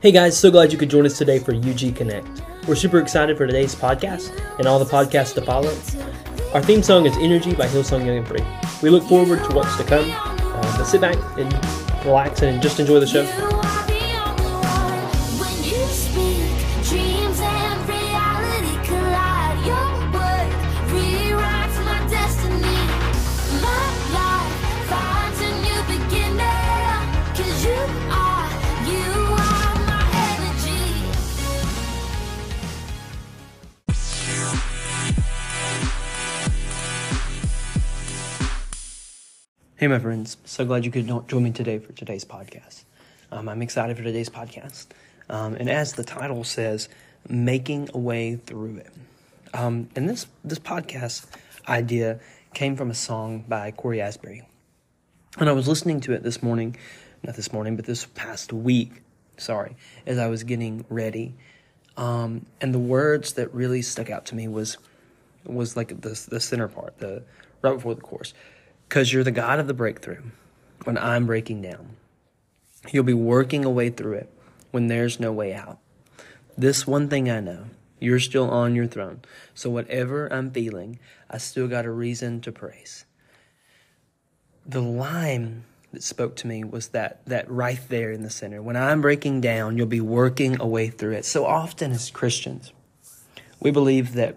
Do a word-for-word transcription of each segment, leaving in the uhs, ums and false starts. Hey guys, so glad you could join us today for U G Connect. We're super excited for today's podcast and all the podcasts to follow. Our theme song is Energy by Hillsong Young and Free. We look forward to what's to come, uh, but sit back and relax and just enjoy the show. Hey, my friends. So glad you could join me today for today's podcast. Um, I'm excited for today's podcast. Um, and as the title says, making a way through it. Um, and this, this podcast idea came from a song by Corey Asbury. And I was listening to it this morning, not this morning, but this past week, sorry, as I was getting ready. Um, and the words that really stuck out to me was, was like the, the center part, the right before the chorus. Because you're the God of the breakthrough when I'm breaking down. You'll be working a way through it when there's no way out. This one thing I know, you're still on your throne. So whatever I'm feeling, I still got a reason to praise. The line that spoke to me was that that right there in the center. When I'm breaking down, you'll be working a way through it. So often as Christians, we believe that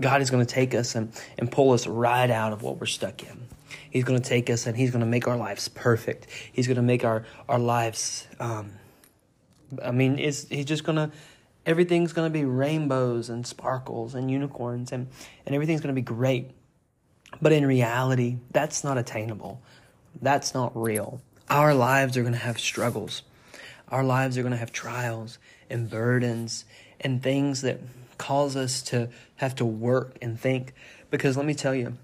God is going to take us and, and pull us right out of what we're stuck in. He's going to take us and he's going to make our lives perfect. He's going to make our, our lives, um, I mean, it's, he's just going to, everything's going to be rainbows and sparkles and unicorns and, and everything's going to be great. But in reality, that's not attainable. That's not real. Our lives are going to have struggles. Our lives are going to have trials and burdens and things that cause us to have to work and think. Because let me tell you,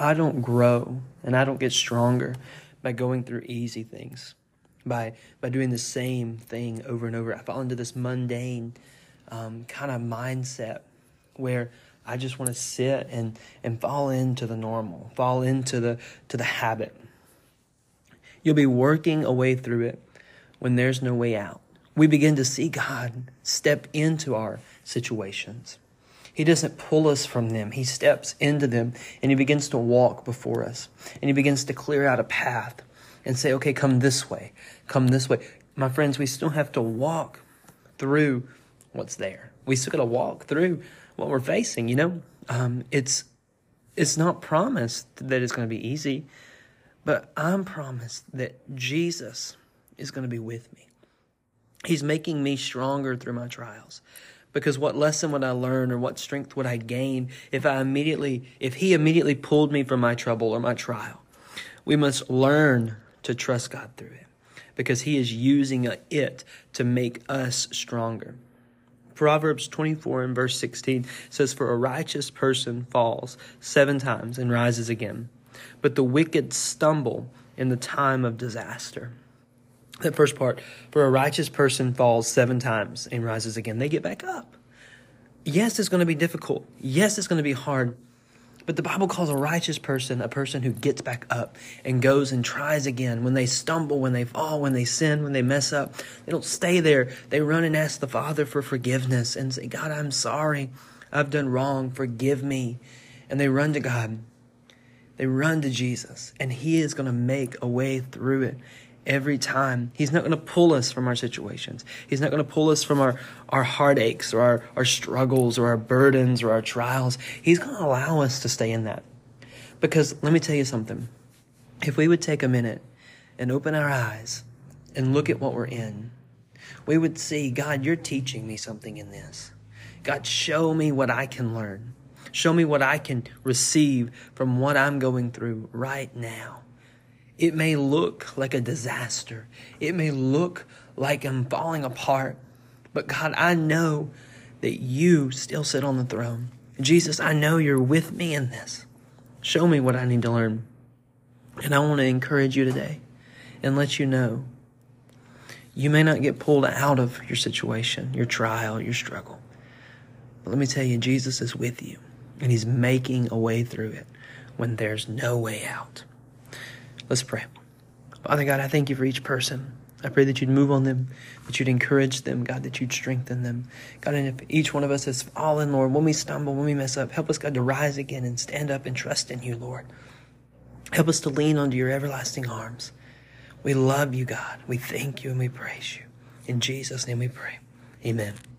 I don't grow and I don't get stronger by going through easy things, by by doing the same thing over and over. I fall into this mundane um, kind of mindset where I just want to sit and and fall into the normal, fall into the to the habit. You'll be working a way through it when there's no way out. We begin to see God step into our situations. He doesn't pull us from them. He steps into them and he begins to walk before us. And he begins to clear out a path and say, okay, come this way, come this way. My friends, we still have to walk through what's there. We still got to walk through what we're facing, you know? Um, it's, it's not promised that it's going to be easy, but I'm promised that Jesus is going to be with me. He's making me stronger through my trials. Because what lesson would I learn or what strength would I gain if I immediately, if he immediately pulled me from my trouble or my trial? We must learn to trust God through it because he is using it to make us stronger. Proverbs twenty-four and verse sixteen says, "For a righteous person falls seven times and rises again, but the wicked stumble in the time of disaster." That first part, for a righteous person falls seven times and rises again. They get back up. Yes, it's going to be difficult. Yes, it's going to be hard. But the Bible calls a righteous person a person who gets back up and goes and tries again. When they stumble, when they fall, when they sin, when they mess up, they don't stay there. They run and ask the Father for forgiveness and say, "God, I'm sorry. I've done wrong. Forgive me." And they run to God. They run to Jesus. And he is going to make a way through it. Every time. He's not going to pull us from our situations. He's not going to pull us from our, our heartaches or our, our struggles or our burdens or our trials. He's going to allow us to stay in that. Because let me tell you something. If we would take a minute and open our eyes and look at what we're in, we would see, God, you're teaching me something in this. God, show me what I can learn. Show me what I can receive from what I'm going through right now. It may look like a disaster. It may look like I'm falling apart. But God, I know that you still sit on the throne. Jesus, I know you're with me in this. Show me what I need to learn. And I want to encourage you today and let you know you may not get pulled out of your situation, your trial, your struggle. But let me tell you, Jesus is with you and he's making a way through it when there's no way out. Let's pray. Father God, I thank you for each person I pray that you'd move on them, that you'd encourage them, God, that you'd strengthen them. God, and if each one of us has fallen, Lord, when we stumble, when we mess up, help us, God, to rise again and stand up and trust in you, Lord. Help us to lean onto your everlasting arms. We love you, God. We thank you and we praise you. In Jesus' name we pray. Amen.